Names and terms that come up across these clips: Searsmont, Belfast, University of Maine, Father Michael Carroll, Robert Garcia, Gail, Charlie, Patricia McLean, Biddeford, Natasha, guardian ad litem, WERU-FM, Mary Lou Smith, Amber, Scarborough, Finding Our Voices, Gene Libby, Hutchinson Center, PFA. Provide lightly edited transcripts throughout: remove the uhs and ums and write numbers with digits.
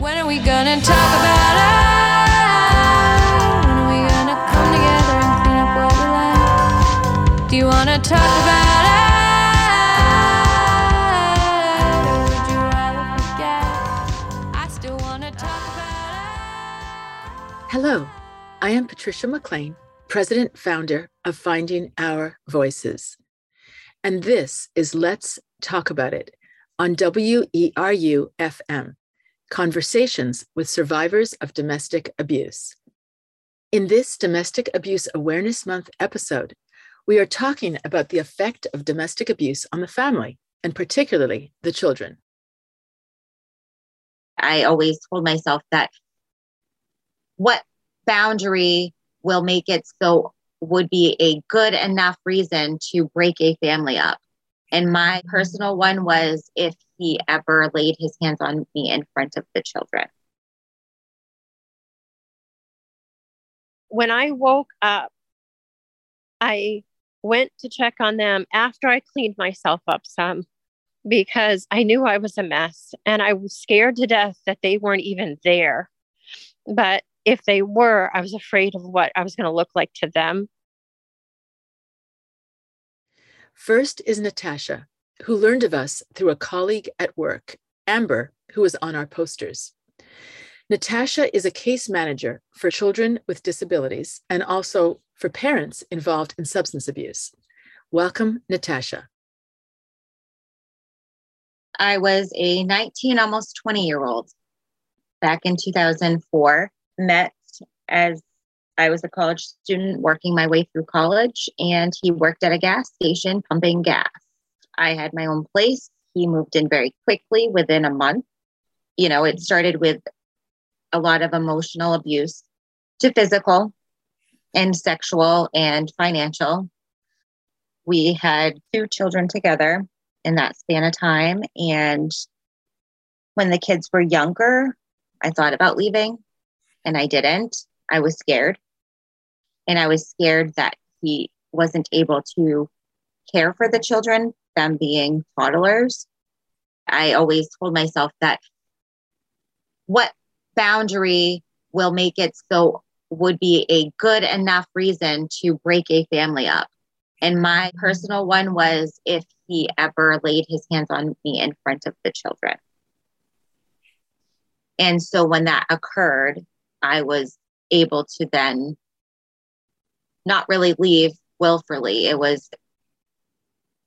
When are we gonna talk about it? When are we gonna come together and clean up what we left? Do you wanna talk about it? Or would you rather forget? I still wanna talk about it. Hello, I am Patricia McLean, President Founder of Finding Our Voices. And this is Let's Talk About It on WERU-FM, Conversations with Survivors of Domestic Abuse. In this Domestic Abuse Awareness Month episode, we are talking about the effect of domestic abuse on the family, and particularly the children. I always told myself that what boundary will make it so would be a good enough reason to break a family up. And my personal one was if he ever laid his hands on me in front of the children. When I woke up, I went to check on them after I cleaned myself up some because I knew I was a mess and I was scared to death that they weren't even there. But if they were, I was afraid of what I was going to look like to them. First is Natasha, who learned of us through a colleague at work, Amber, who was on our posters. Natasha is a case manager for children with disabilities and also for parents involved in substance abuse. Welcome, Natasha. I was a 19, almost 20-year-old back in 2004. Met as I was a college student working my way through college, and he worked at a gas station pumping gas. I had my own place. He moved in very quickly within a month. You know, it started with a lot of emotional abuse to physical and sexual and financial. We had two children together in that span of time. And when the kids were younger, I thought about leaving. And I didn't. I was scared. And I was scared that he wasn't able to care for the children, them being toddlers. I always told myself that what boundary will make it so would be a good enough reason to break a family up. And my personal one was if he ever laid his hands on me in front of the children. And so when that occurred, I was able to then not really leave willfully. It was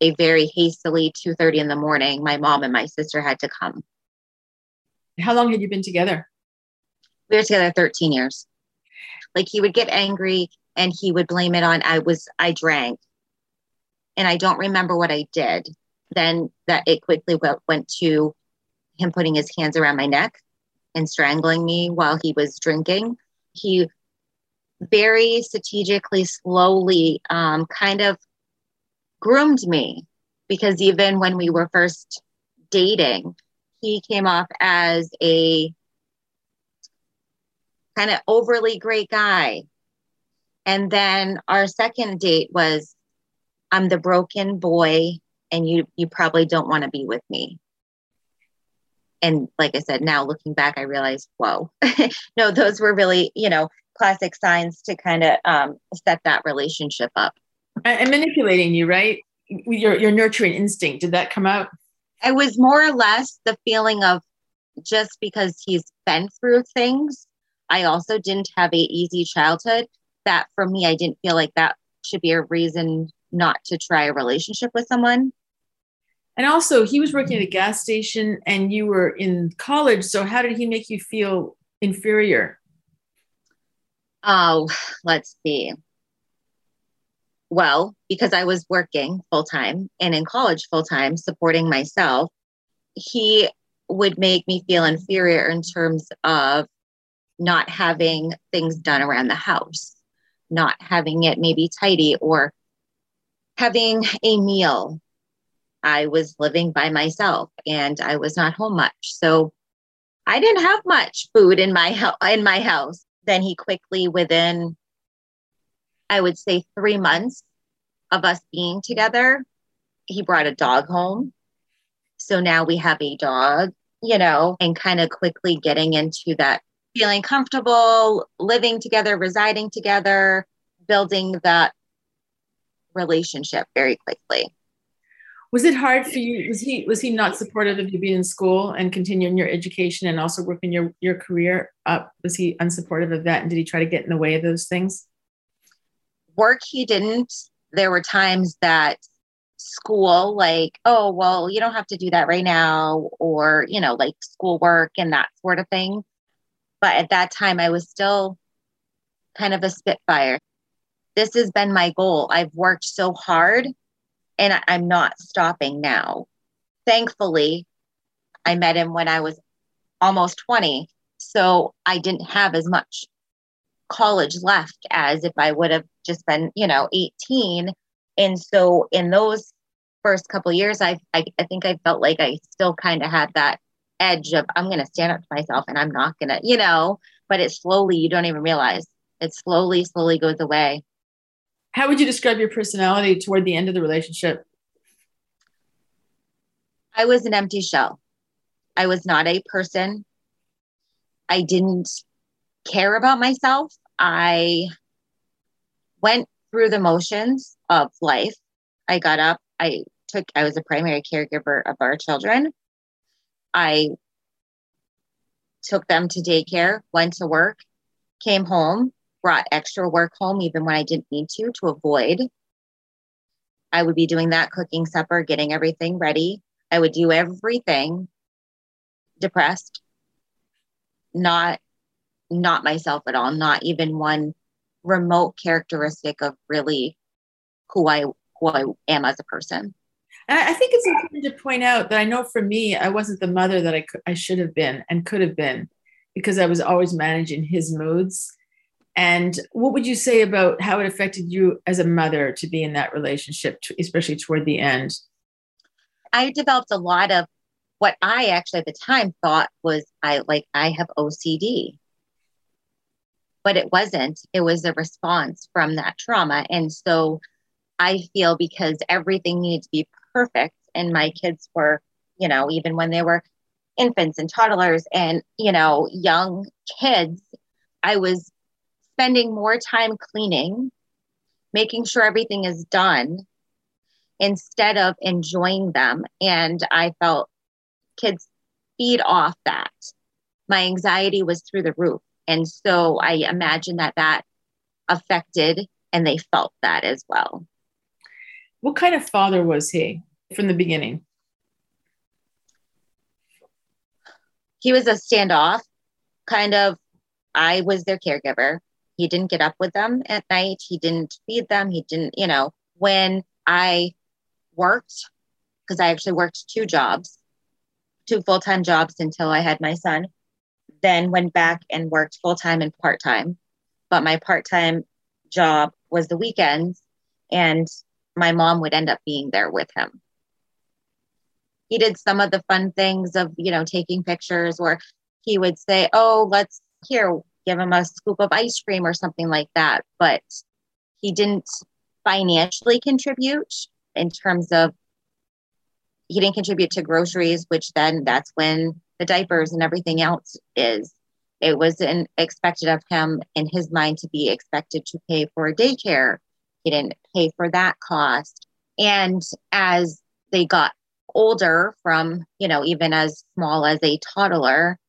a very hastily 2:30 in the morning. My mom and my sister had to come. How long had you been together? We were together 13 years. Like he would get angry and he would blame it on, I drank and I don't remember what I did. Then that it quickly went to him putting his hands around my neck and strangling me while he was drinking. He very strategically, slowly kind of groomed me because even when we were first dating, he came off as a kind of overly great guy. And then our second date was, I'm the broken boy and you probably don't want to be with me. And like I said, now looking back, I realized, whoa, no, those were really, classic signs to kind of set that relationship up. And manipulating you, right? Your nurturing instinct, did that come out? It was more or less the feeling of just because he's been through things. I also didn't have an easy childhood. That for me, I didn't feel like that should be a reason not to try a relationship with someone. And also, he was working at a gas station and you were in college. So how did he make you feel inferior? Oh, let's see. Well, because I was working full time and in college full time, supporting myself, he would make me feel inferior in terms of not having things done around the house, not having it maybe tidy or having a meal. I was living by myself and I was not home much. So I didn't have much food in my house. Then he quickly, within, I would say 3 months of us being together, he brought a dog home. So now we have a dog. you know, and kind of quickly getting into that feeling comfortable, living together, residing together, building that relationship very quickly. Was it hard for you? Was he not supportive of you being in school and continuing your education and also working your career up? Was he unsupportive of that? And did he try to get in the way of those things? Work, he didn't. There were times that school, like, oh, well, you don't have to do that right now, or, you know, like schoolwork and that sort of thing. But at that time, I was still kind of a spitfire. This has been my goal. I've worked so hard and I'm not stopping now. Thankfully, I met him when I was almost 20. So I didn't have as much college left as if I would have just been, you know, 18. And so in those first couple of years, I think I felt like I still kind of had that edge of, I'm going to stand up to myself and I'm not going to, you know, but it slowly, you don't even realize, it slowly goes away. How would you describe your personality toward the end of the relationship? I was an empty shell. I was not a person. I didn't care about myself. I went through the motions of life. I got up. I was a primary caregiver of our children. I took them to daycare, went to work, came home, brought extra work home, even when I didn't need to avoid. I would be doing that, cooking supper, getting everything ready. I would do everything depressed, not myself at all, not even one remote characteristic of really who I am as a person. And I think it's important to point out that I know for me, I wasn't the mother that I should have been and could have been, because I was always managing his moods. And what would you say about how it affected you as a mother to be in that relationship, especially toward the end? I developed a lot of what I actually at the time thought was I have OCD, but it wasn't. It was a response from that trauma. And so I feel because everything needed to be perfect, and my kids were, you know, even when they were infants and toddlers and, you know, young kids, I was spending more time cleaning, making sure everything is done instead of enjoying them. And I felt kids feed off that. My anxiety was through the roof. And so I imagine that affected, and they felt that as well. What kind of father was he from the beginning? He was a standoff, kind of. I was their caregiver. He didn't get up with them at night. He didn't feed them. He didn't, you know, when I worked, because I actually worked two full-time jobs until I had my son, then went back and worked full-time and part-time. But my part-time job was the weekends, and my mom would end up being there with him. He did some of the fun things of, you know, taking pictures, or he would say, oh, let's, here, give him a scoop of ice cream or something like that. But he didn't financially contribute in terms of, he didn't contribute to groceries, which then that's when the diapers and everything else is. It was expected of him in his mind to be expected to pay for a daycare. He didn't pay for that cost. And as they got older, from, you know, even as small as a toddler,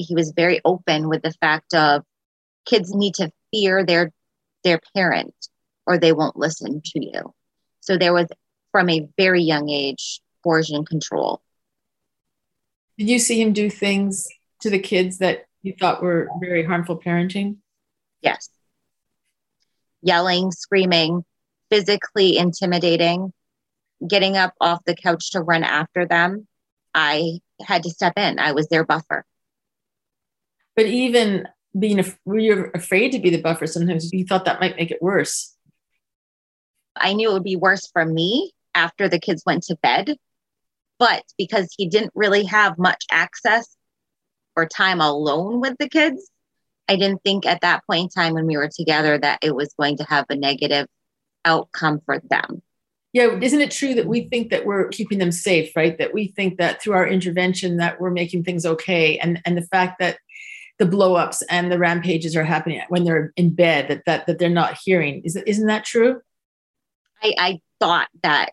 he was very open with the fact of kids need to fear their parent or they won't listen to you. So there was, from a very young age, coercion control. Did you see him do things to the kids that you thought were very harmful parenting? Yes. Yelling, screaming, physically intimidating, getting up off the couch to run after them. I had to step in. I was their buffer. But even being, were you afraid to be the buffer? Sometimes you thought that might make it worse. I knew it would be worse for me after the kids went to bed, but because he didn't really have much access or time alone with the kids, I didn't think at that point in time when we were together that it was going to have a negative outcome for them. Yeah, isn't it true that we think that we're keeping them safe, right? That we think that through our intervention that we're making things okay. And the fact that the blow-ups and the rampages are happening when they're in bed, that they're not hearing. Isn't that true? I thought that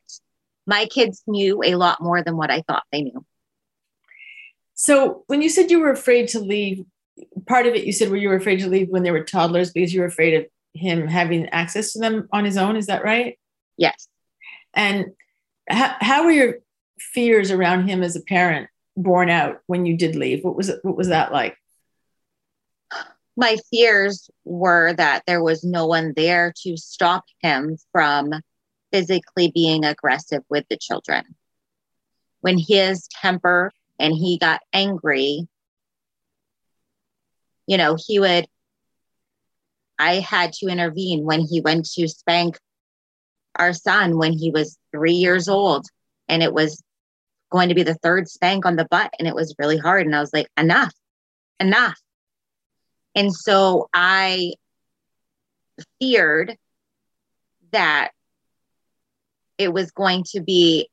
my kids knew a lot more than what I thought they knew. So when you said you were afraid to leave, part of it you said where you were afraid to leave when they were toddlers because you were afraid of him having access to them on his own. Is that right? Yes. And how were your fears around him as a parent borne out when you did leave? What was that like? My fears were that there was no one there to stop him from physically being aggressive with the children. When his temper and he got angry, you know, I had to intervene when he went to spank our son when he was 3 years old, and it was going to be the third spank on the butt, and it was really hard. And I was like, enough. And so I feared that it was going to be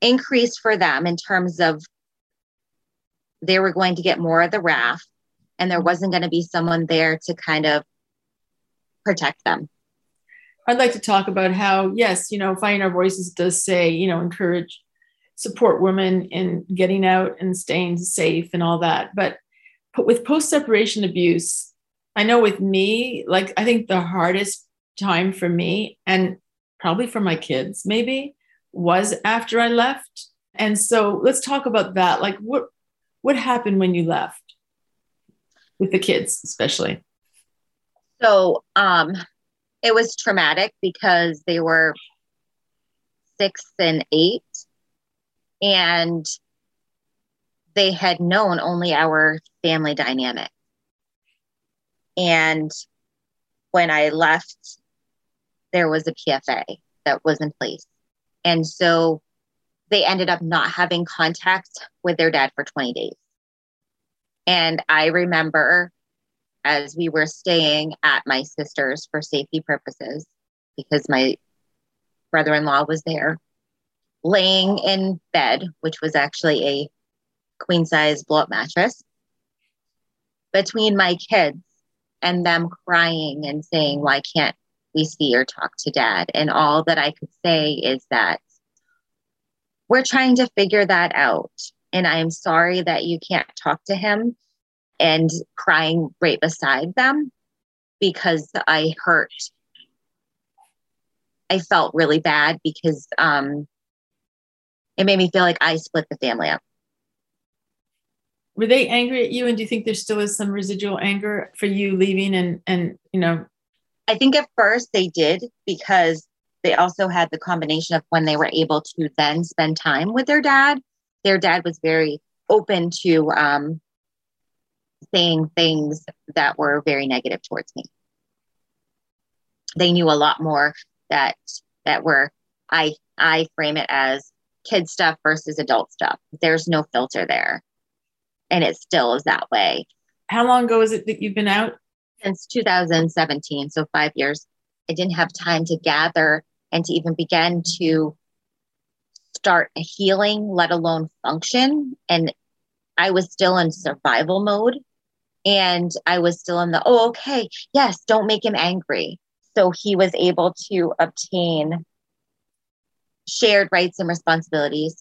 increased for them in terms of they were going to get more of the wrath, and there wasn't going to be someone there to kind of protect them. I'd like to talk about how, yes, you know, Finding Our Voices does say, you know, encourage, support women in getting out and staying safe and all that. But with post-separation abuse, I know with me, like, I think the hardest time for me and probably for my kids maybe was after I left. And so let's talk about that. Like what happened when you left with the kids, especially? So, it was traumatic because they were 6 and 8, and they had known only our family dynamic. And when I left, there was a PFA that was in place. And so they ended up not having contact with their dad for 20 days. And I remember, as we were staying at my sister's for safety purposes, because my brother-in-law was there, laying in bed, which was actually a queen-size blow-up mattress, between my kids and them crying and saying, why can't we see or talk to dad? And all that I could say is that we're trying to figure that out. And I am sorry that you can't talk to him. And crying right beside them, because I felt really bad because it made me feel like I split the family up. Were they angry at you? And do you think there still is some residual anger for you leaving? And you know, I think at first they did, because they also had the combination of when they were able to then spend time with their dad. Their dad was very open to saying things that were very negative towards me. They knew a lot more that were, I frame it as kid stuff versus adult stuff. There's no filter there. And it still is that way. How long ago is it that you've been out? Since 2017. So 5 years. I didn't have time to gather and to even begin to start healing, let alone function. And I was still in survival mode, and I was still in the, oh, okay, yes, don't make him angry. So he was able to obtain shared rights and responsibilities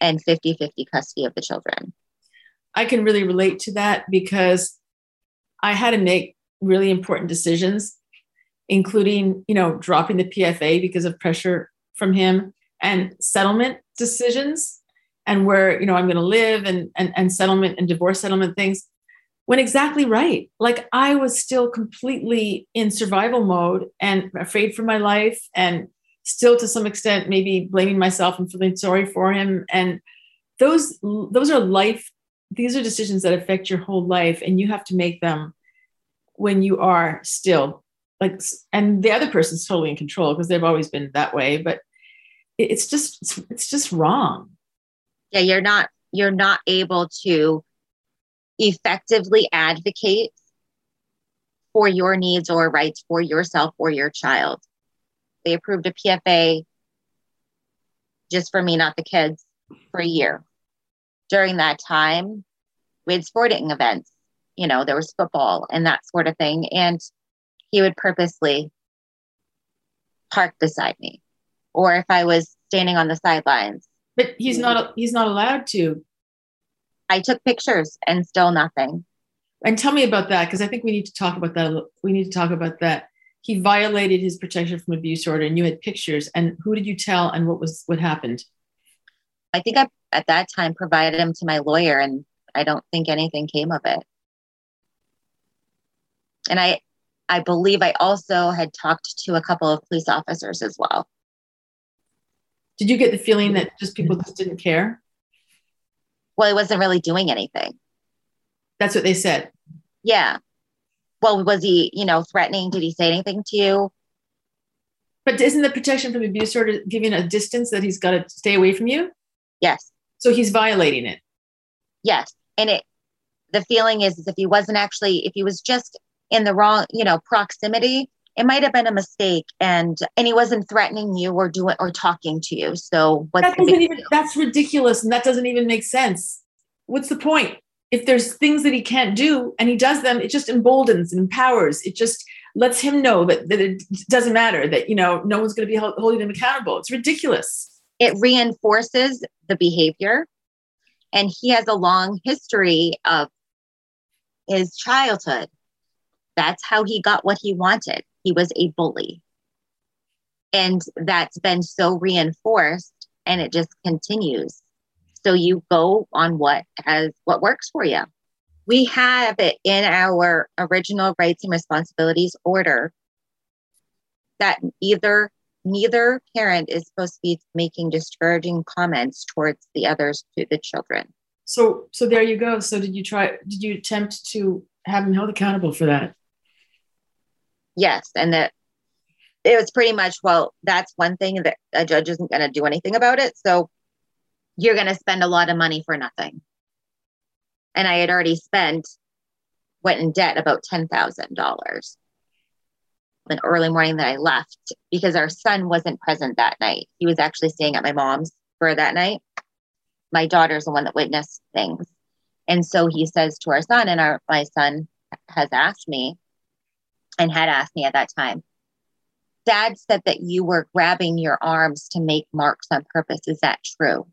and 50-50 custody of the children. I can really relate to that because I had to make really important decisions, including, you know, dropping the PFA because of pressure from him, and settlement decisions, and where, you know, I'm going to live, and settlement and divorce settlement things went exactly right. Like, I was still completely in survival mode and afraid for my life, and still to some extent, maybe blaming myself and feeling sorry for him. And those are life. These are decisions that affect your whole life, and you have to make them when you are still like, and the other person's totally in control because they've always been that way, but it's just wrong. Yeah, you're not able to effectively advocate for your needs or rights for yourself or your child. They approved a PFA just for me, not the kids, for a year. During that time, we had sporting events, you know, there was football and that sort of thing. And he would purposely park beside me, or if I was standing on the sidelines. But he's not allowed to. I took pictures and still nothing. And tell me about that, because I think we need to talk about that. We need to talk about that. He violated his protection from abuse order, and you had pictures. And who did you tell, and what happened? I think I, at that time, provided him to my lawyer, and I don't think anything came of it. And I believe I also had talked to a couple of police officers as well. Did you get the feeling that just people just didn't care? Well, he wasn't really doing anything. That's what they said. Yeah. Well, was he, you know, threatening? Did he say anything to you? But isn't the protection from abuse order giving a distance that he's got to stay away from you? Yes. So he's violating it. Yes. And the feeling is if he wasn't actually, if he was just in the wrong, you know, proximity, it might've been a mistake, and he wasn't threatening you or doing, or talking to you. So what's that that's ridiculous. And that doesn't even make sense. What's the point? If there's things that he can't do and he does them, it just emboldens and empowers. It just lets him know that it doesn't matter, that, you know, no one's going to be holding him accountable. It's ridiculous. It reinforces the behavior. And he has a long history of his childhood. That's how he got what he wanted. He was a bully. And that's been so reinforced, and it just continues. So you go on what works for you. We have it in our original rights and responsibilities order that neither parent is supposed to be making discouraging comments towards the others to the children. So there you go. So did you attempt to have him held accountable for that? Yes, and that it was pretty much, well, that's one thing that a judge isn't going to do anything about it. So you're going to spend a lot of money for nothing. And I had already went in debt about $10,000 the early morning that I left, because our son wasn't present that night. He was actually staying at my mom's for that night. My daughter's the one that witnessed things. And so he says to our son, and my son had asked me at that time, Dad said that you were grabbing your arms to make marks on purpose. Is that true?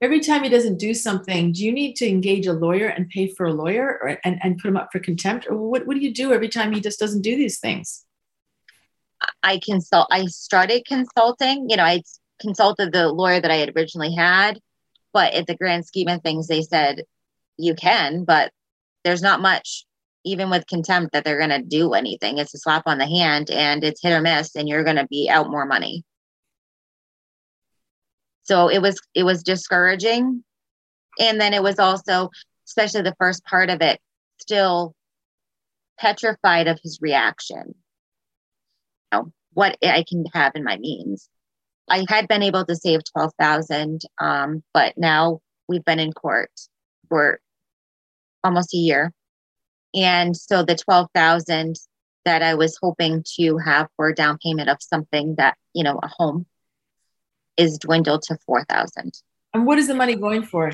Every time he doesn't do something, do you need to engage a lawyer and pay for a lawyer and put him up for contempt? Or what do you do every time he just doesn't do these things? I started consulting. You know, I consulted the lawyer that I had originally had, but at the grand scheme of things, they said, you can, but there's not much, even with contempt, that they're going to do anything. It's a slap on the hand, and it's hit or miss, and you're going to be out more money. So it was discouraging. And then it was also, especially the first part of it, still petrified of his reaction. You know, what I can have in my means. I had been able to save $12,000, but now we've been in court for almost a year. And so the $12,000 that I was hoping to have for a down payment of something that, you know, a home, is dwindled to $4,000. And what is the money going for?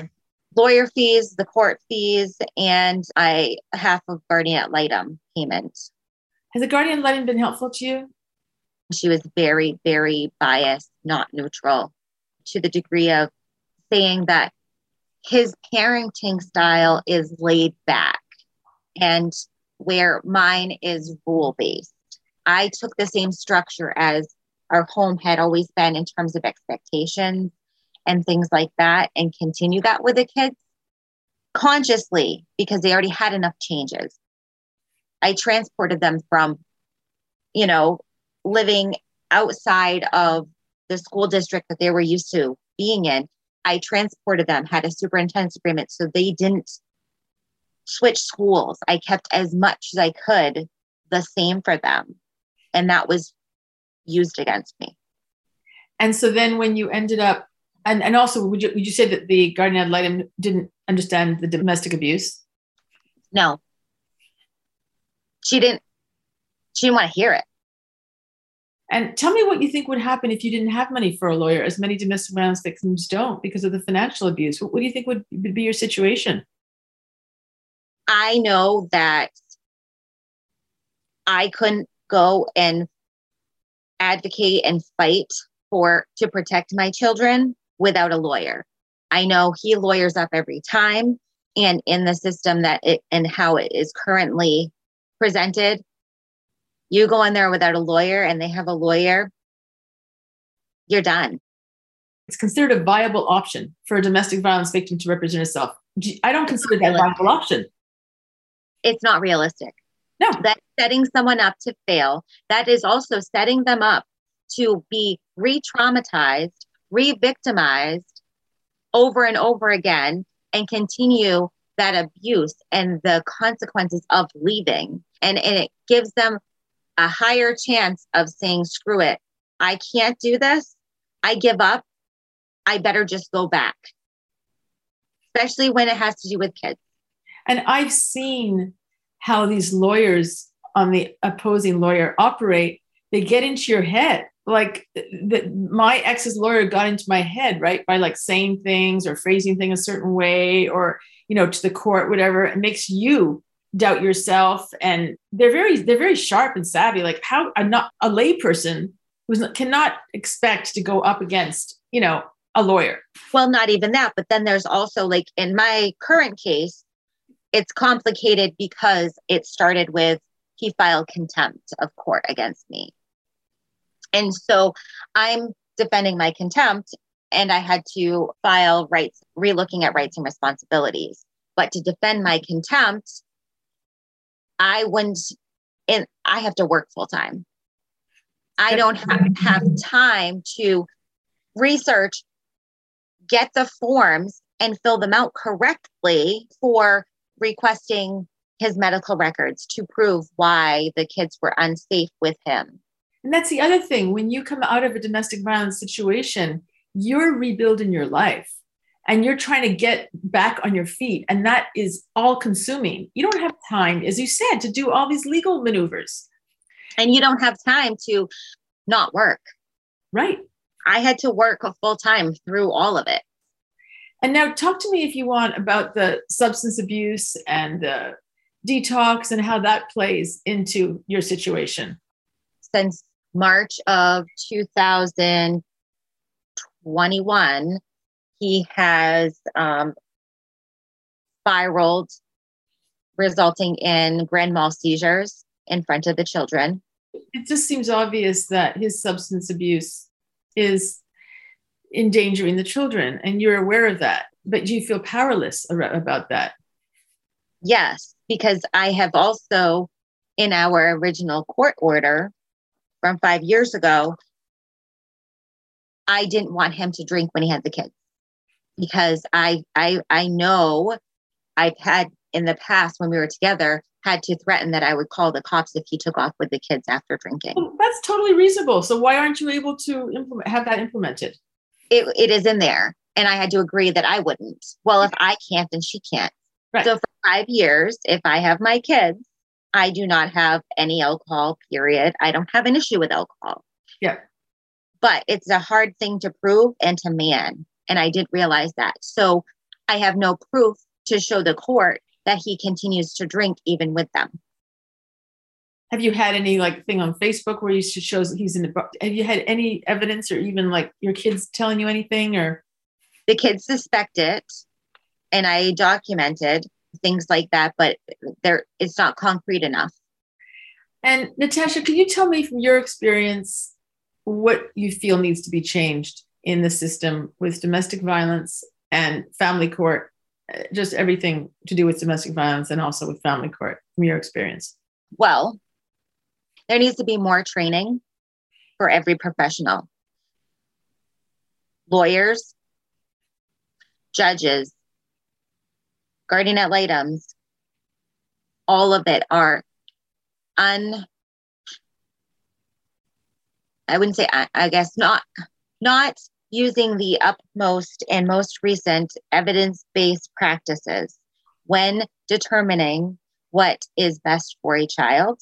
Lawyer fees, the court fees, and half of guardian ad litem payment. Has the guardian ad litem been helpful to you? She was very, very biased, not neutral, to the degree of saying that his parenting style is laid back and where mine is rule-based. I took the same structure as our home had always been in terms of expectations and things like that, and continue that with the kids consciously, because they already had enough changes. I transported them from, you know, living outside of the school district that they were used to being in. I transported them, had a superintendent's agreement, so they didn't switch schools. I kept as much as I could the same for them. And that was used against me. And so then when you ended up, and also, would you say that the guardian ad litem didn't understand the domestic abuse? No. She didn't want to hear it. And tell me what you think would happen if you didn't have money for a lawyer, as many domestic violence victims don't because of the financial abuse. What do you think would be your situation? I know that I couldn't go and advocate and fight to protect my children without a lawyer. I know he lawyers up every time, and in the system that it and how it is currently presented, you go in there without a lawyer and they have a lawyer, you're done. It's considered a viable option for a domestic violence victim to represent herself. I don't consider that a viable option. It's not realistic. No. That's setting someone up to fail. That is also setting them up to be re-traumatized, re-victimized over and over again and continue that abuse and the consequences of leaving. And it gives them a higher chance of saying, screw it, I can't do this. I give up. I better just go back. Especially when it has to do with kids. And I've seen how these lawyers on the opposing lawyer operate. They get into your head. Like my ex's lawyer got into my head, right? By like saying things or phrasing things a certain way or, you know, to the court, whatever. It makes you doubt yourself. And they're very sharp and savvy. Like how a layperson cannot expect to go up against, you know, a lawyer. Well, not even that. But then there's also like in my current case, it's complicated because it started with he filed contempt of court against me. And so I'm defending my contempt and I had to file rights, relooking at rights and responsibilities. But to defend my contempt, I have to work full time. I don't have time to research, get the forms and fill them out correctly for requesting his medical records to prove why the kids were unsafe with him. And that's the other thing. When you come out of a domestic violence situation, you're rebuilding your life and you're trying to get back on your feet. And that is all consuming. You don't have time, as you said, to do all these legal maneuvers. And you don't have time to not work. Right. I had to work full time through all of it. And now talk to me, if you want, about the substance abuse and the detox and how that plays into your situation. Since March of 2021, he has spiraled, resulting in grand mal seizures in front of the children. It just seems obvious that his substance abuse is endangering the children, and you're aware of that, but do you feel powerless about that? Yes, because I have also, in our original court order from 5 years ago, I didn't want him to drink when he had the kids because I know I've had in the past when we were together had to threaten that I would call the cops if he took off with the kids after drinking. Well, that's totally reasonable. So why aren't you able to have that implemented? It is in there. And I had to agree that I wouldn't. Well, if I can't, then she can't. Right. So for 5 years, if I have my kids, I do not have any alcohol, period. I don't have an issue with alcohol. Yeah. But it's a hard thing to prove and to man. And I did realize that. So I have no proof to show the court that he continues to drink even with them. Have you had any like thing on Facebook where you shows he's in the book? Have you had any evidence or even like your kids telling you anything or? The kids suspect it and I documented things like that, but it's not concrete enough. And Natasha, can you tell me from your experience, what you feel needs to be changed in the system with domestic violence and family court, just everything to do with domestic violence and also with family court from your experience? Well, there needs to be more training for every professional. Lawyers, judges, guardian ad litem, all of it are not using the utmost and most recent evidence-based practices when determining what is best for a child.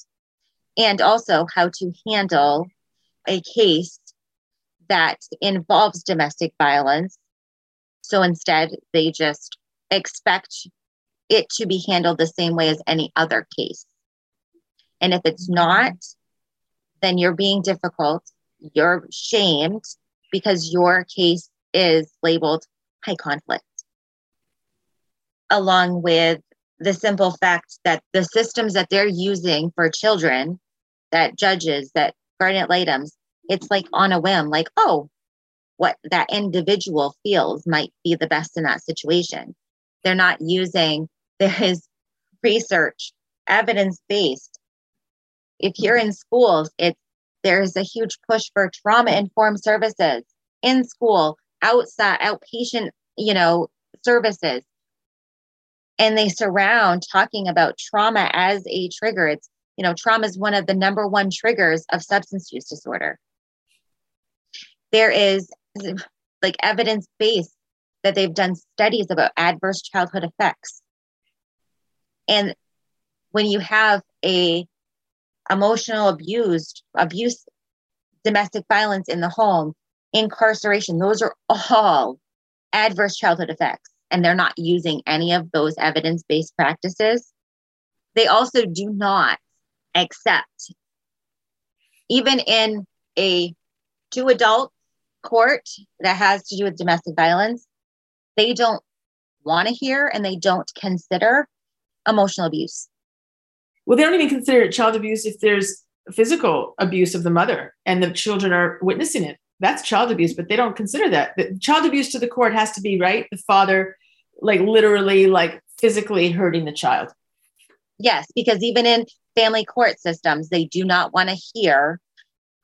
And also how to handle a case that involves domestic violence. So instead, they just expect it to be handled the same way as any other case. And if it's not, then you're being difficult. You're shamed because your case is labeled high conflict, along with the simple fact that the systems that they're using for children, that judges, that guardian ad litem, it's like on a whim, like, oh, what that individual feels might be the best in that situation. They're not using, there is research, evidence-based. If you're in schools, there's a huge push for trauma-informed services in school, outside, outpatient, services. And they surround talking about trauma as a trigger. It's, trauma is one of the number one triggers of substance use disorder. There is like evidence-based that they've done studies about adverse childhood effects. And when you have a emotional abuse, domestic violence in the home, incarceration, those are all adverse childhood effects. And they're not using any of those evidence-based practices. They also do not accept, even in a two-adult court that has to do with domestic violence, they don't want to hear and they don't consider emotional abuse. Well, they don't even consider child abuse if there's physical abuse of the mother and the children are witnessing it. That's child abuse, but they don't consider that. The child abuse to the court has to be, right, the father, like literally, like physically hurting the child. Yes, because even in family court systems, they do not want to hear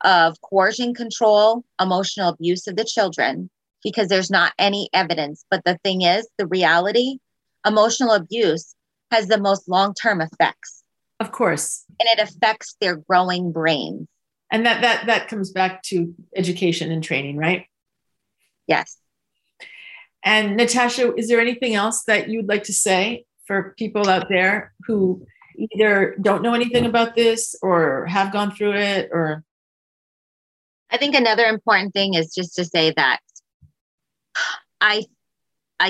of coercion, control, emotional abuse of the children, because there's not any evidence. But the thing is, the reality, emotional abuse has the most long-term effects. Of course. And it affects their growing brains. And that comes back to education and training, right? Yes. And Natasha, is there anything else that you'd like to say for people out there who either don't know anything about this or have gone through it? Or I think another important thing is just to say that I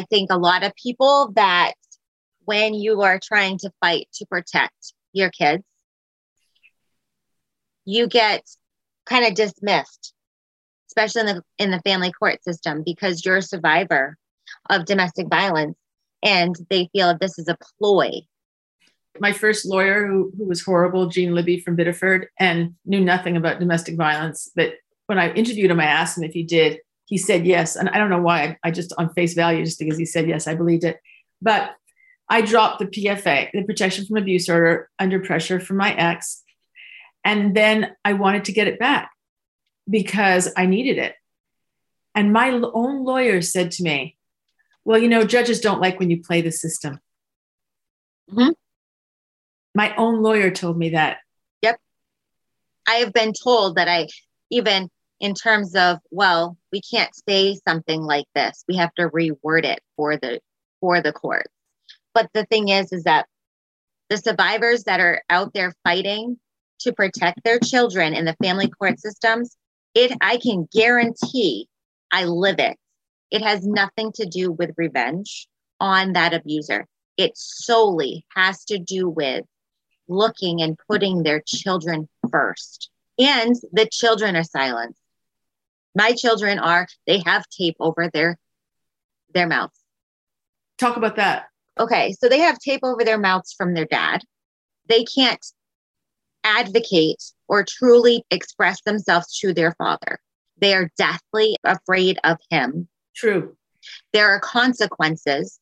think a lot of people that when you are trying to fight to protect your kids, you get kind of dismissed, especially in the family court system, because you're a survivor of domestic violence and they feel this is a ploy. My first lawyer who was horrible, Gene Libby from Biddeford, and knew nothing about domestic violence. But when I interviewed him, I asked him if he did. He said yes. And I don't know why. I just, on face value, just because he said yes, I believed it. But I dropped the PFA, the Protection from Abuse Order, under pressure from my ex. And then I wanted to get it back because I needed it. And my own lawyer said to me, well, judges don't like when you play the system. Mm-hmm. My own lawyer told me that. Yep. I have been told that even in terms of, well, we can't say something like this. We have to reword it for the court. But the thing is that the survivors that are out there fighting to protect their children in the family court systems, I can guarantee I live it. It has nothing to do with revenge on that abuser. It solely has to do with looking and putting their children first. And the children are silenced. My children they have tape over their mouths. Talk about that. Okay, so they have tape over their mouths from their dad. They can't advocate or truly express themselves to their father. They are deathly afraid of him. True. There are consequences,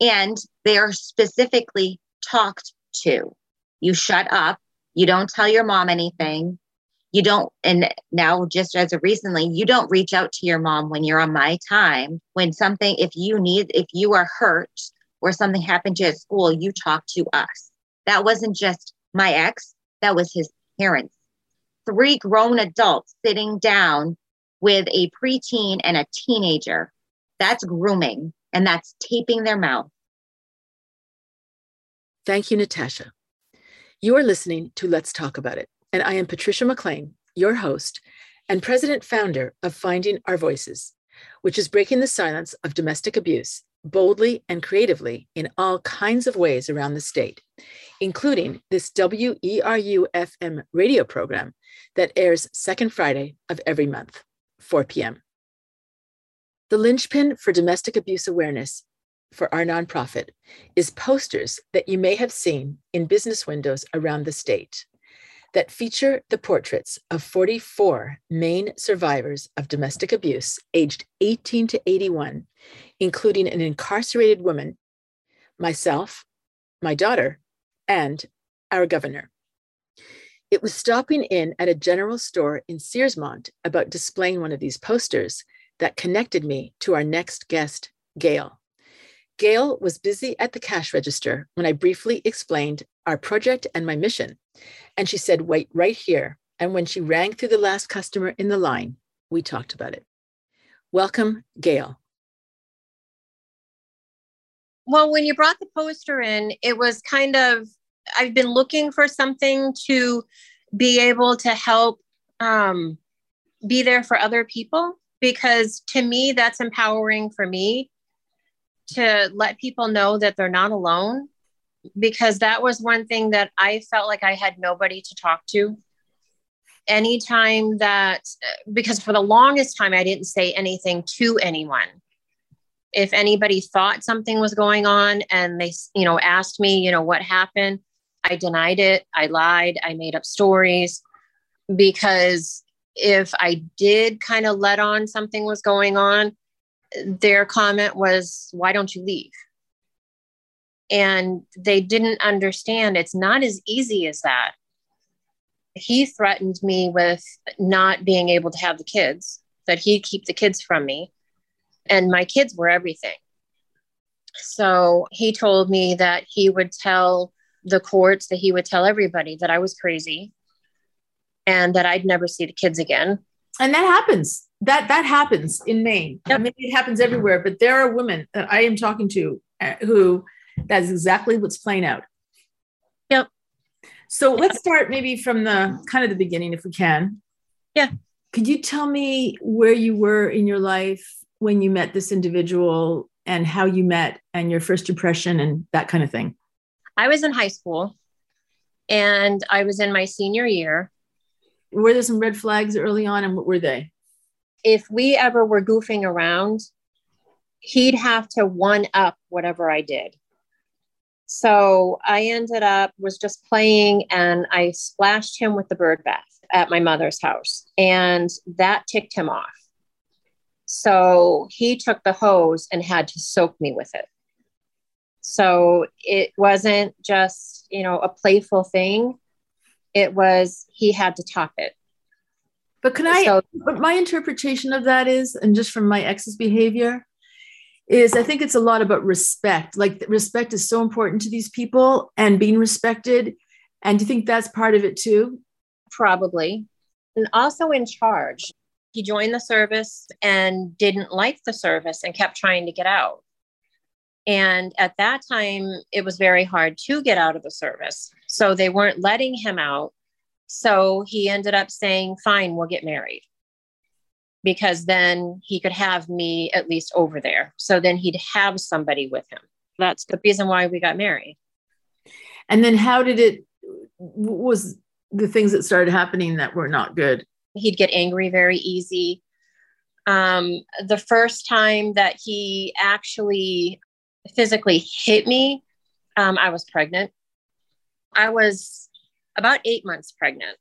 and they are specifically talked to. You shut up. You don't tell your mom anything. You don't, and now just as of recently, you don't reach out to your mom when you're on my time. When something, if you are hurt or something happened to you at school, you talk to us. That wasn't just my ex, that was his parents. 3 grown adults sitting down with a preteen and a teenager. That's grooming, and that's taping their mouth. Thank you, Natasha. You are listening to Let's Talk About It, and I am Patricia McLean, your host, and president founder of Finding Our Voices, which is breaking the silence of domestic abuse boldly and creatively in all kinds of ways around the state, including this WERU-FM radio program that airs second Friday of every month, 4 p.m. The linchpin for domestic abuse awareness for our nonprofit is posters that you may have seen in business windows around the state that feature the portraits of 44 Maine survivors of domestic abuse aged 18 to 81, including an incarcerated woman, myself, my daughter, and our governor. It was stopping in at a general store in Searsmont about displaying one of these posters that connected me to our next guest, Gail. Gail was busy at the cash register when I briefly explained our project and my mission. And she said, wait right here. And when she rang through the last customer in the line, we talked about it. Welcome, Gail. Well, when you brought the poster in, it was kind of, I've been looking for something to be able to help be there for other people, because to me, that's empowering for me to let people know that they're not alone, because that was one thing that I felt like I had nobody to talk to. Anytime that, because for the longest time, I didn't say anything to anyone. If anybody thought something was going on and they, asked me, what happened, I denied it. I lied. I made up stories, because if I did kind of let on something was going on, their comment was, why don't you leave? And they didn't understand. It's not as easy as that. He threatened me with not being able to have the kids, that he'd keep the kids from me. And my kids were everything. So he told me that he would tell the courts, that he would tell everybody that I was crazy and that I'd never see the kids again. And that happens. That happens in Maine. Yep. I mean, it happens everywhere, but there are women that I am talking to who that's exactly what's playing out. Yep. So let's start maybe from the kind of the beginning, if we can. Yeah. Could you tell me where you were in your life when you met this individual and how you met and your first impression and that kind of thing? I was in high school and I was in my senior year. Were there some red flags early on, and what were they? If we ever were goofing around, he'd have to one up whatever I did. So I ended up was just playing and I splashed him with the bird bath at my mother's house, and that ticked him off. So he took the hose and had to soak me with it. So it wasn't just, a playful thing. It was, he had to top it. But but my interpretation of that is, and just from my ex's behavior, is I think it's a lot about respect. Like respect is so important to these people and being respected. And do you think that's part of it too? Probably. And also in charge. He joined the service and didn't like the service and kept trying to get out. And at that time, it was very hard to get out of the service. So they weren't letting him out. So he ended up saying, fine, we'll get married, because then he could have me at least over there. So then he'd have somebody with him. That's the reason why we got married. And then what was the things that started happening that were not good? He'd get angry very easy. The first time that he actually physically hit me, I was pregnant. I was about 8 months pregnant.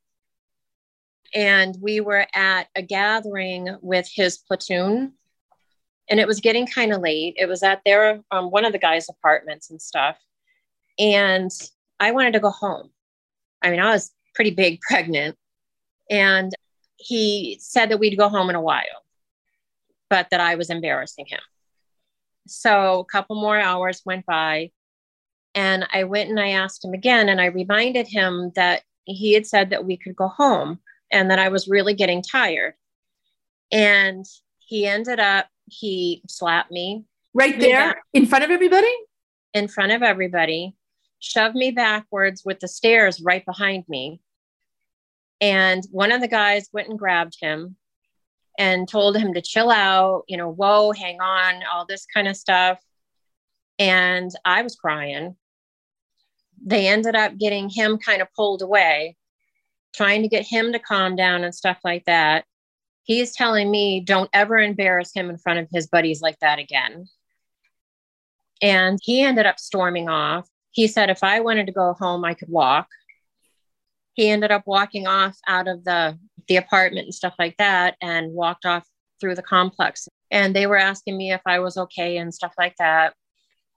And we were at a gathering with his platoon, and it was getting kind of late. It was at their, one of the guys' apartments and stuff. And I wanted to go home. I mean, I was pretty big pregnant, and he said that we'd go home in a while, but that I was embarrassing him. So a couple more hours went by, and I went and I asked him again, and I reminded him that he had said that we could go home and that I was really getting tired. And he slapped me. Right there? In front of everybody? In front of everybody. Shoved me backwards with the stairs right behind me. And one of the guys went and grabbed him and told him to chill out, you know, whoa, hang on, all this kind of stuff. And I was crying. They ended up getting him kind of pulled away, trying to get him to calm down and stuff like that. He's telling me, don't ever embarrass him in front of his buddies like that again. And he ended up storming off. He said, if I wanted to go home, I could walk. He ended up walking off out of the apartment and stuff like that, and walked off through the complex. And they were asking me if I was okay and stuff like that.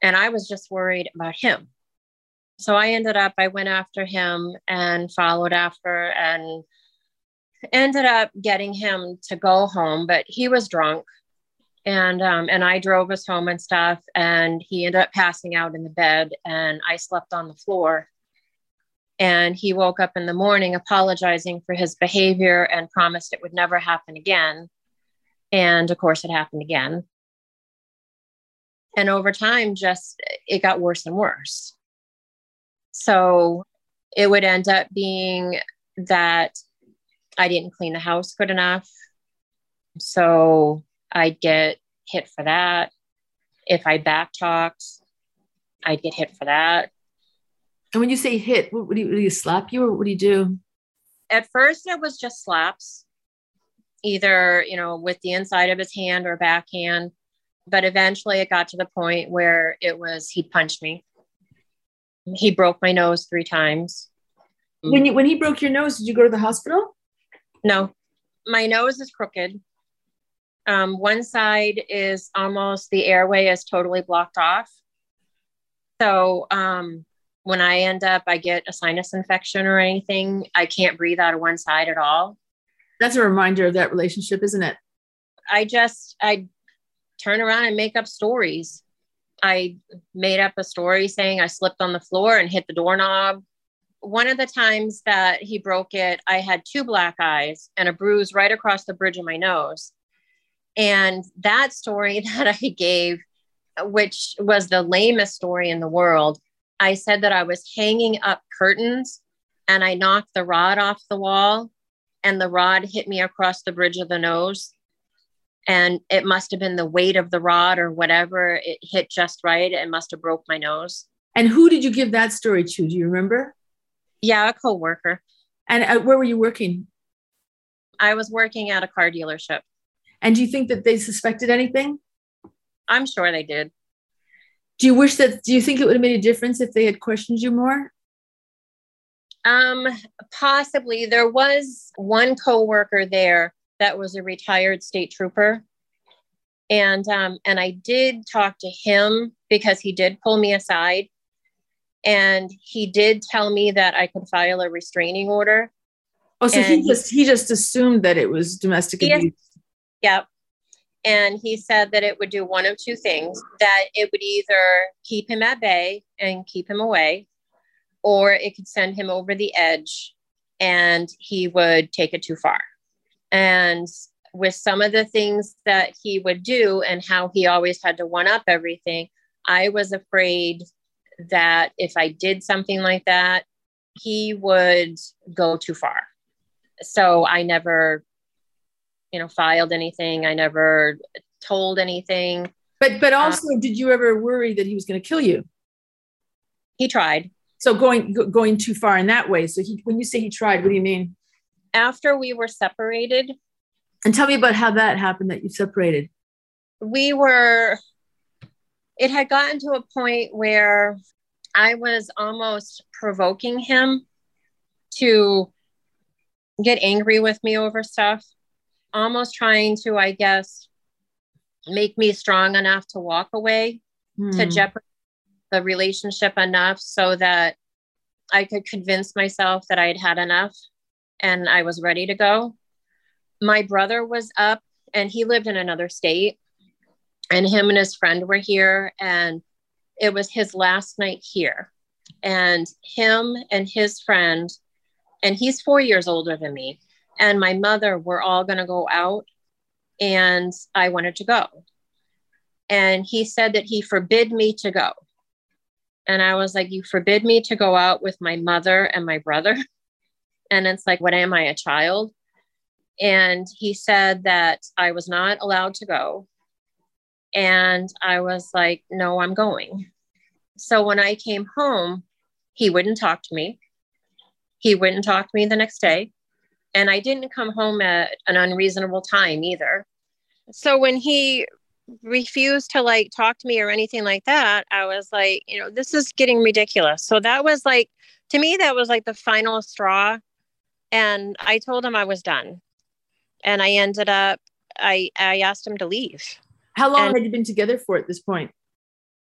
And I was just worried about him. So I went after him and followed after and ended up getting him to go home, but he was drunk. And I drove us home and stuff, and he ended up passing out in the bed, and I slept on the floor. And he woke up in the morning apologizing for his behavior and promised it would never happen again. And of course it happened again. And over time, just it got worse and worse. So it would end up being that I didn't clean the house good enough. So I'd get hit for that. If I backtalked, I'd get hit for that. And when you say hit, what do you slap you, or what do you do? At first, it was just slaps, either, you know, with the inside of his hand or backhand. But eventually it got to the point where it was, he punched me. He broke my nose 3 times. When he broke your nose, did you go to the hospital? No, my nose is crooked. One side is almost, the airway is totally blocked off. So, when I end up, I get a sinus infection or anything, I can't breathe out of one side at all. That's a reminder of that relationship, isn't it? I turn around and make up stories. I made up a story saying I slipped on the floor and hit the doorknob. One of the times that he broke it, I had 2 black eyes and a bruise right across the bridge of my nose. And that story that I gave, which was the lamest story in the world, I said that I was hanging up curtains and I knocked the rod off the wall and the rod hit me across the bridge of the nose. And it must have been the weight of the rod or whatever. It hit just right. It must have broke my nose. And who did you give that story to? Do you remember? Yeah, a coworker. And where were you working? I was working at a car dealership. And do you think that they suspected anything? I'm sure they did. Do you think it would have made a difference if they had questioned you more? Possibly. There was one coworker there that was a retired state trooper. And I did talk to him because he did pull me aside, and he did tell me that I could file a restraining order. Oh, so he just assumed that it was domestic abuse. Yep. And he said that it would do one of 2 things, that it would either keep him at bay and keep him away, or it could send him over the edge and he would take it too far. And with some of the things that he would do and how he always had to one-up everything, I was afraid that if I did something like that, he would go too far. So I never, filed anything. I never told anything. But also, did you ever worry that he was going to kill you? He tried. So going too far in that way. So when you say he tried, what do you mean? After we were separated. And tell me about how that happened, that you separated. It had gotten to a point where I was almost provoking him to get angry with me over stuff, almost trying to, I guess, make me strong enough to walk away, to jeopardize the relationship enough so that I could convince myself that I had had enough and I was ready to go. My brother was up and he lived in another state, and him and his friend were here, and it was his last night here, and him and his friend, and he's 4 years older than me, and my mother were all going to go out, and I wanted to go. And he said that he forbid me to go. And I was like, you forbid me to go out with my mother and my brother? And it's like, what am I, a child? And he said that I was not allowed to go. And I was like, no, I'm going. So when I came home, he wouldn't talk to me. He wouldn't talk to me the next day. And I didn't come home at an unreasonable time either. So when he refused to like talk to me or anything like that, I was like, you know, this is getting ridiculous. So that was like, to me, that was like the final straw. And I told him I was done. And I ended up, I asked him to leave. How long had you been together for at this point?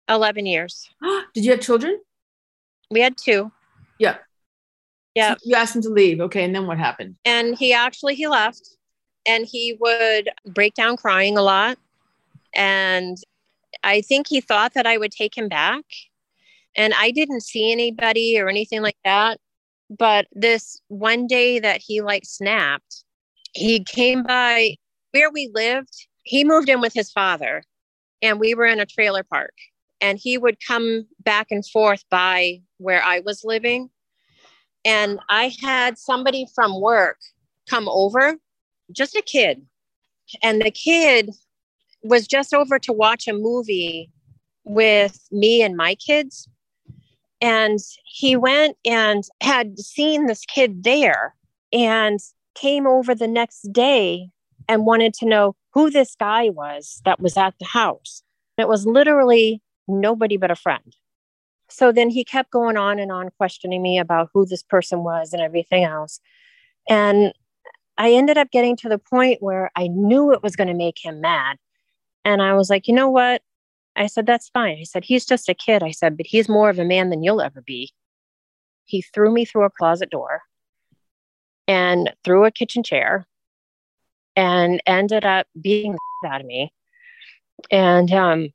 11 years. Did you have children? We had two. Yeah. Yeah. So you asked him to leave. Okay. And then what happened? And he left, and he would break down crying a lot. And I think he thought that I would take him back, and I didn't see anybody or anything like that. But this one day that he like snapped, he came by where we lived. He moved in with his father, and we were in a trailer park, and he would come back and forth by where I was living. And I had somebody from work come over, just a kid. And the kid was just over to watch a movie with me and my kids. And he went and had seen this kid there and came over the next day and wanted to know who this guy was that was at the house. It was literally nobody but a friend. So then he kept going on and on questioning me about who this person was and everything else. And I ended up getting to the point where I knew it was going to make him mad. And I was like, you know what? I said, that's fine. I said, he's just a kid. I said, but he's more of a man than you'll ever be. He threw me through a closet door and through a kitchen chair and ended up beating the shit out of me. And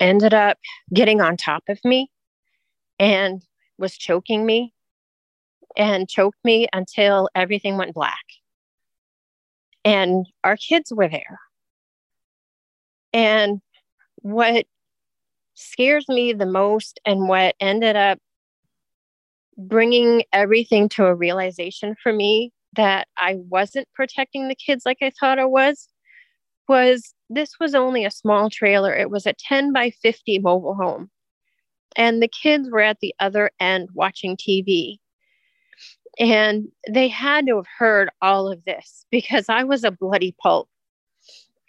ended up getting on top of me and was choking me and choked me until everything went black. And our kids were there. And what scares me the most and what ended up bringing everything to a realization for me that I wasn't protecting the kids like I thought I was this was only a small trailer. It was a 10 by 50 mobile home. And the kids were at the other end watching TV. And they had to have heard all of this because I was a bloody pulp.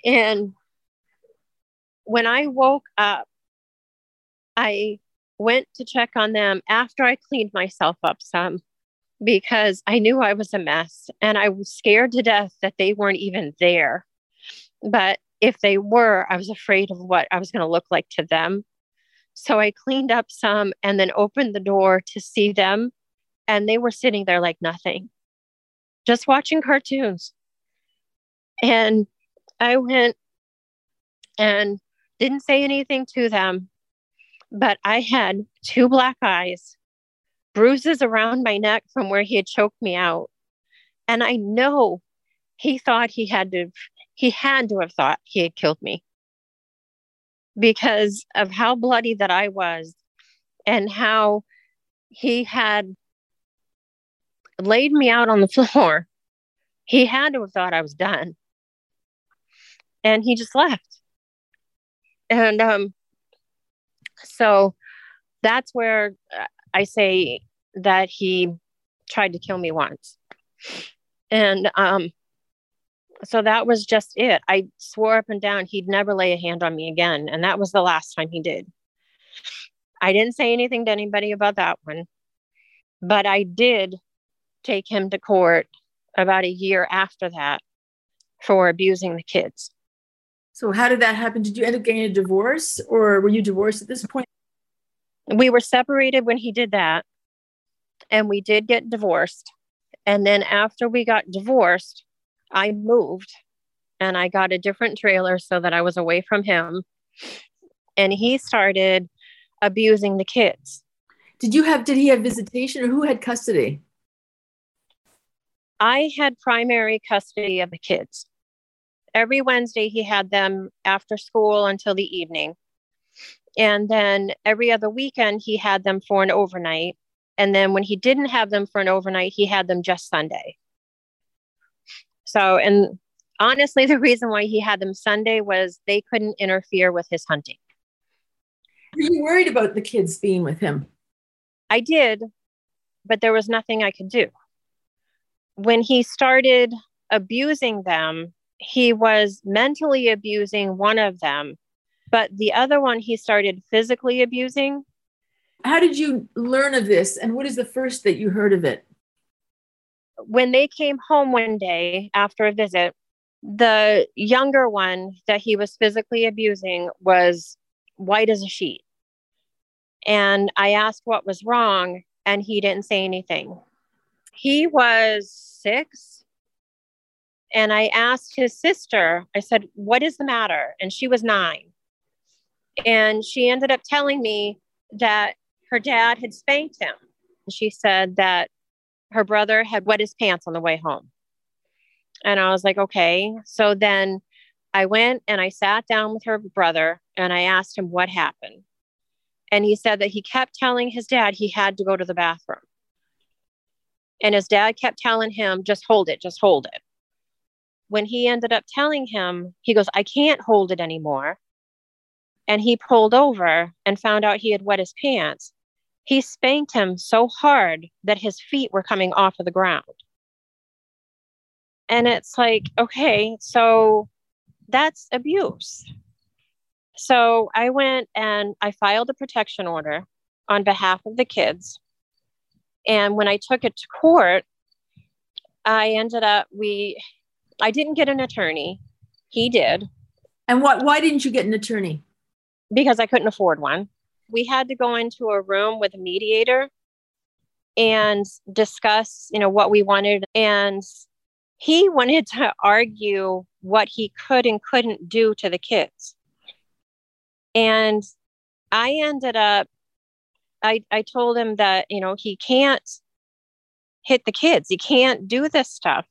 And when I woke up, I went to check on them after I cleaned myself up some because I knew I was a mess and I was scared to death that they weren't even there. But if they were, I was afraid of what I was going to look like to them. So I cleaned up some and then opened the door to see them. And they were sitting there like nothing, just watching cartoons. And I went and didn't say anything to them. But I had two black eyes, bruises around my neck from where he had choked me out. And I know he thought he had to have thought he had killed me because of how bloody that I was and how he had laid me out on the floor. He had to have thought I was done. And he just left. And so that's where I say that he tried to kill me once. And so that was just it. I swore up and down he'd never lay a hand on me again. And that was the last time he did. I didn't say anything to anybody about that one. But I did take him to court about a year after that for abusing the kids. So how did that happen? Did you end up getting a divorce or were you divorced at this point? We were separated when he did that. And we did get divorced. And then after we got divorced, I moved and I got a different trailer so that I was away from him. And he started abusing the kids. Did he have visitation or who had custody? I had primary custody of the kids. Every Wednesday he had them after school until the evening. And then every other weekend he had them for an overnight. And then when he didn't have them for an overnight, he had them just Sunday. So, and honestly, the reason why he had them Sunday was they couldn't interfere with his hunting. Were you worried about the kids being with him? I did, but there was nothing I could do. When he started abusing them, he was mentally abusing one of them, but the other one he started physically abusing. How did you learn of this? And what is the first that you heard of it? When they came home one day after a visit, the younger one that he was physically abusing was white as a sheet. And I asked what was wrong, and he didn't say anything. He was 6. And I asked his sister, I said, what is the matter? And she was 9. And she ended up telling me that her dad had spanked him. She said that her brother had wet his pants on the way home. And I was like, okay. So then I went and I sat down with her brother and I asked him what happened. And he said that he kept telling his dad he had to go to the bathroom. And his dad kept telling him, just hold it, just hold it. When he ended up telling him, he goes, I can't hold it anymore. And he pulled over and found out he had wet his pants. He spanked him so hard that his feet were coming off of the ground. And it's like, okay, so that's abuse. So I went and I filed a protection order on behalf of the kids. And when I took it to court, I ended up, I didn't get an attorney. He did. And why didn't you get an attorney? Because I couldn't afford one. We had to go into a room with a mediator and discuss, what we wanted. And he wanted to argue what he could and couldn't do to the kids. And I ended up, I told him that, he can't hit the kids. He can't do this stuff.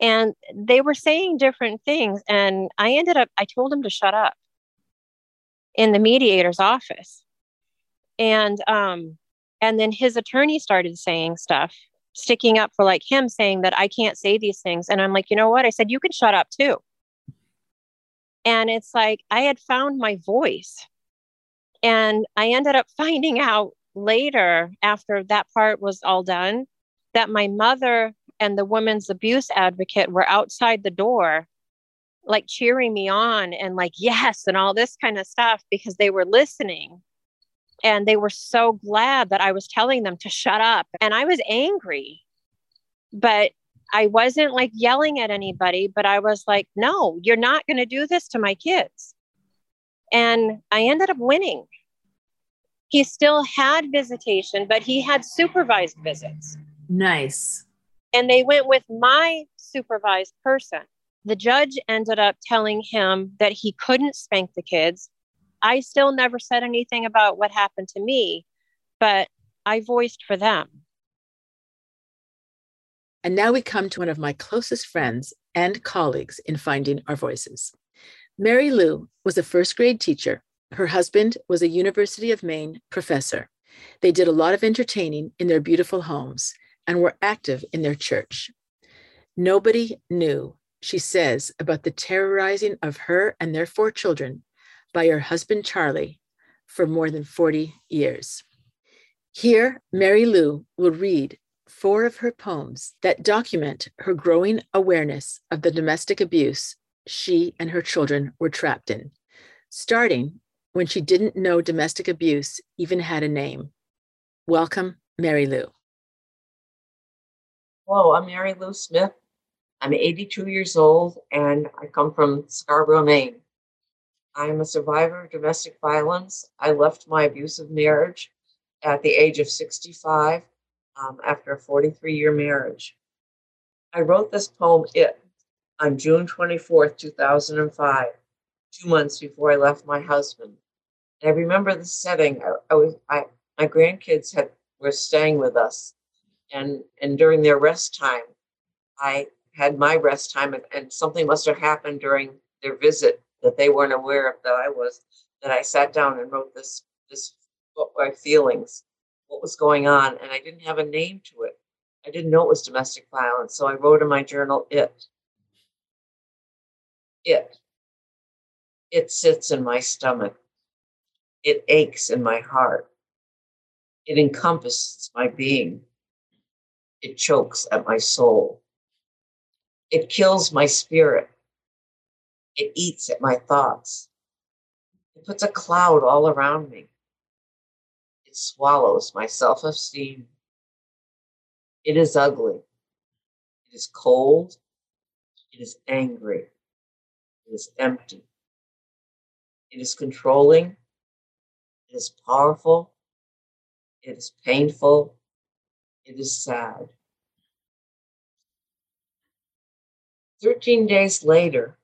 And they were saying different things. And I told him to shut up in the mediator's office. And then his attorney started saying stuff, sticking up for him, saying that I can't say these things. And I'm like, you know what? I said, you can shut up too. And it's like, I had found my voice. And I ended up finding out later, after that part was all done, that my mother and the women's abuse advocate were outside the door, cheering me on and yes, and all this kind of stuff, because they were listening. And they were so glad that I was telling them to shut up. And I was angry, but I wasn't yelling at anybody, but I was like, no, you're not going to do this to my kids. And I ended up winning. He still had visitation, but he had supervised visits. Nice. And they went with my supervised person. The judge ended up telling him that he couldn't spank the kids. I still never said anything about what happened to me, but I voiced for them. And now we come to one of my closest friends and colleagues in Finding Our Voices. Mary Lou was a first grade teacher. Her husband was a University of Maine professor. They did a lot of entertaining in their beautiful homes and were active in their church. Nobody knew, she says, about the terrorizing of her and their 4 children by her husband, Charlie, for more than 40 years. Here, Mary Lou will read 4 of her poems that document her growing awareness of the domestic abuse she and her children were trapped in, starting when she didn't know domestic abuse even had a name. Welcome, Mary Lou. Hello, I'm Mary Lou Smith. I'm 82 years old, and I come from Scarborough, Maine. I'm a survivor of domestic violence. I left my abusive marriage at the age of 65 after a 43-year marriage. I wrote this poem, It, on June 24th, 2005, 2 months before I left my husband. And I remember the setting. My grandkids were staying with us, and during their rest time, I had my rest time, and something must have happened during their visit that they weren't aware of, that I sat down and wrote this book, my feelings, what was going on, and I didn't have a name to it. I didn't know it was domestic violence, so I wrote in my journal, It sits in my stomach. It aches in my heart. It encompasses my being. It chokes at my soul. It kills my spirit. It eats at my thoughts. It puts a cloud all around me. It swallows my self-esteem. It is ugly. It is cold. It is angry. It is empty. It is controlling. It is powerful. It is painful. It is sad. 13 days later,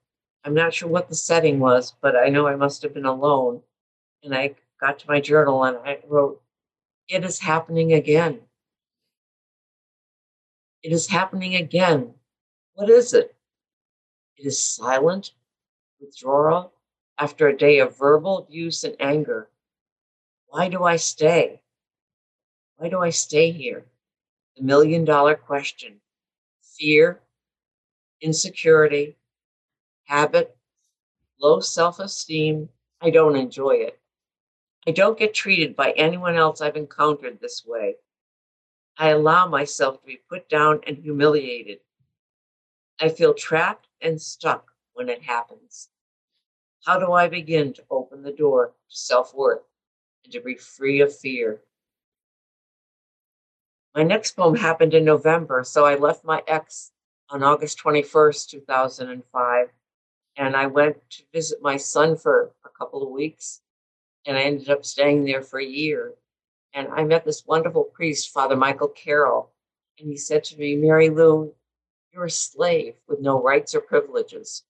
I'm not sure what the setting was, but I know I must have been alone. And I got to my journal and I wrote, "It is happening again. It is happening again. What is it? It is silent withdrawal after a day of verbal abuse and anger. Why do I stay? Why do I stay here? The million-dollar question. Fear, insecurity, habit, low self-esteem. I don't enjoy it. I don't get treated by anyone else I've encountered this way. I allow myself to be put down and humiliated. I feel trapped and stuck when it happens. How do I begin to open the door to self-worth and to be free of fear?" My next poem happened in November, so I left my ex on August 21st, 2005, and I went to visit my son for a couple of weeks, and I ended up staying there for a year. And I met this wonderful priest, Father Michael Carroll, and he said to me, "Mary Lou, you're a slave with no rights or privileges."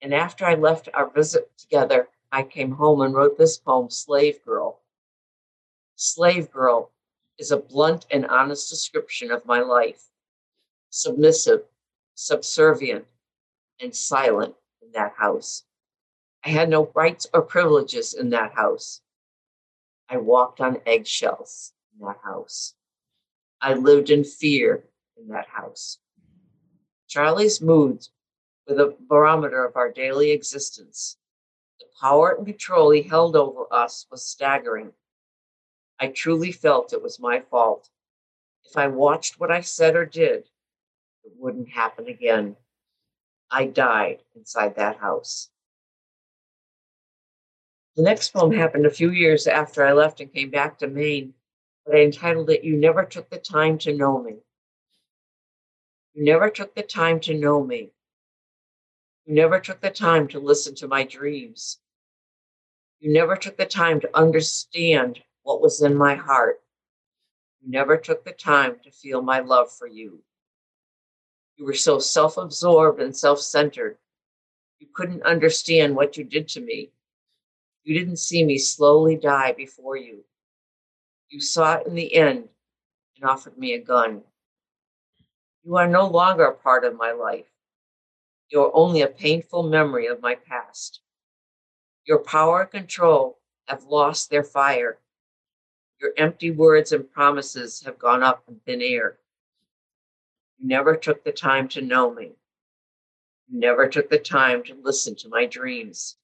And after I left our visit together, I came home and wrote this poem, "Slave Girl." "Slave Girl" is a blunt and honest description of my life, submissive, subservient, and silent in that house. I had no rights or privileges in that house. I walked on eggshells in that house. I lived in fear in that house. Charlie's moods were the barometer of our daily existence. The power and control he held over us was staggering. I truly felt it was my fault. If I watched what I said or did, it wouldn't happen again. I died inside that house. The next poem happened a few years after I left and came back to Maine, but I entitled it, "You Never Took the Time to Know Me." You never took the time to know me. You never took the time to listen to my dreams. You never took the time to understand what was in my heart. You never took the time to feel my love for you. You were so self-absorbed and self-centered. You couldn't understand what you did to me. You didn't see me slowly die before you. You saw it in the end and offered me a gun. You are no longer a part of my life. You are only a painful memory of my past. Your power and control have lost their fire. Your empty words and promises have gone up in thin air. You never took the time to know me. You never took the time to listen to my dreams.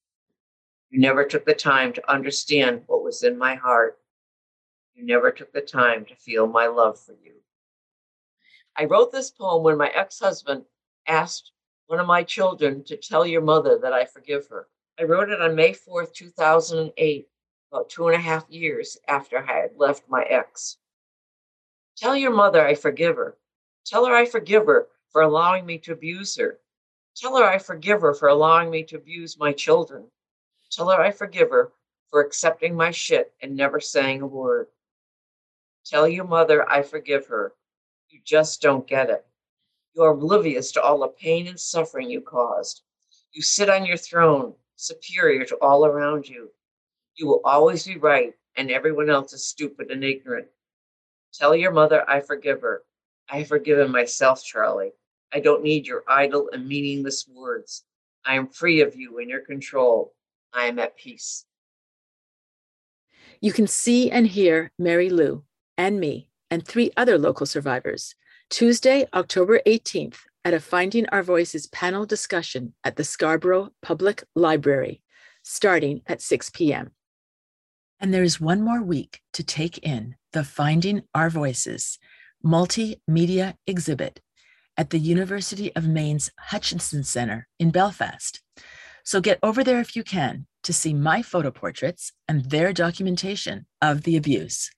You never took the time to understand what was in my heart. You never took the time to feel my love for you. I wrote this poem when my ex-husband asked one of my children to tell your mother that I forgive her. I wrote it on May 4th, 2008. About 2.5 years after I had left my ex. Tell your mother I forgive her. Tell her I forgive her for allowing me to abuse her. Tell her I forgive her for allowing me to abuse my children. Tell her I forgive her for accepting my shit and never saying a word. Tell your mother I forgive her. You just don't get it. You are oblivious to all the pain and suffering you caused. You sit on your throne, superior to all around you. You will always be right, and everyone else is stupid and ignorant. Tell your mother I forgive her. I have forgiven myself, Charlie. I don't need your idle and meaningless words. I am free of you and your control. I am at peace. You can see and hear Mary Lou and me and three other local survivors Tuesday, October 18th at a Finding Our Voices panel discussion at the Scarborough Public Library, starting at 6 p.m. And there is one more week to take in the Finding Our Voices multimedia exhibit at the University of Maine's Hutchinson Center in Belfast. So get over there if you can to see my photo portraits and their documentation of the abuse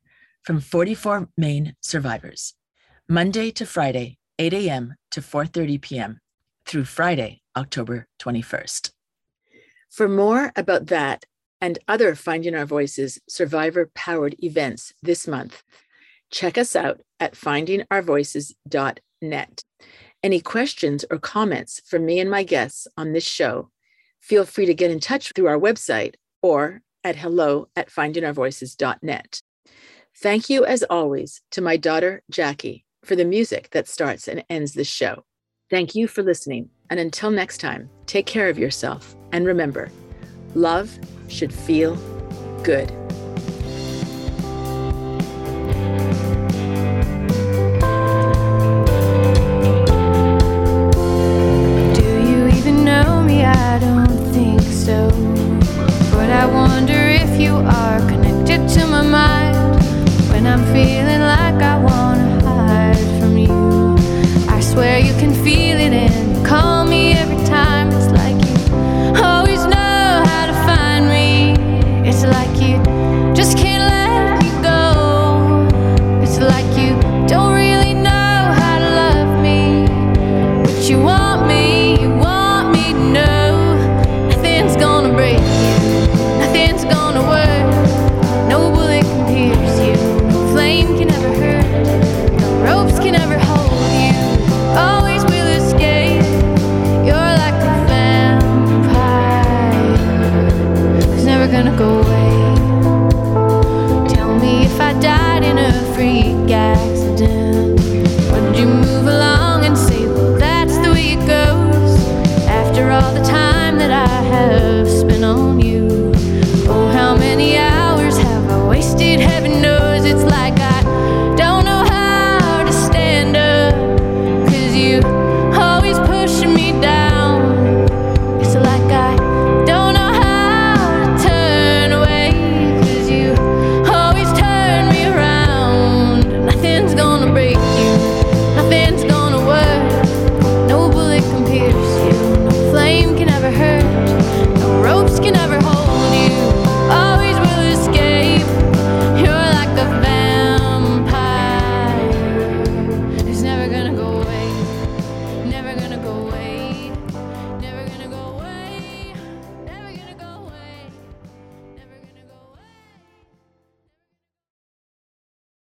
from 44 Maine survivors, Monday to Friday, 8 a.m. to 4:30 p.m. through Friday, October 21st. For more about that and other Finding Our Voices survivor-powered events this month, check us out at findingourvoices.net. Any questions or comments from me and my guests on this show, feel free to get in touch through our website or at hello@findingourvoices.net. Thank you, as always, to my daughter, Jackie, for the music that starts and ends this show. Thank you for listening. And until next time, take care of yourself. And remember, love should feel good. It's like I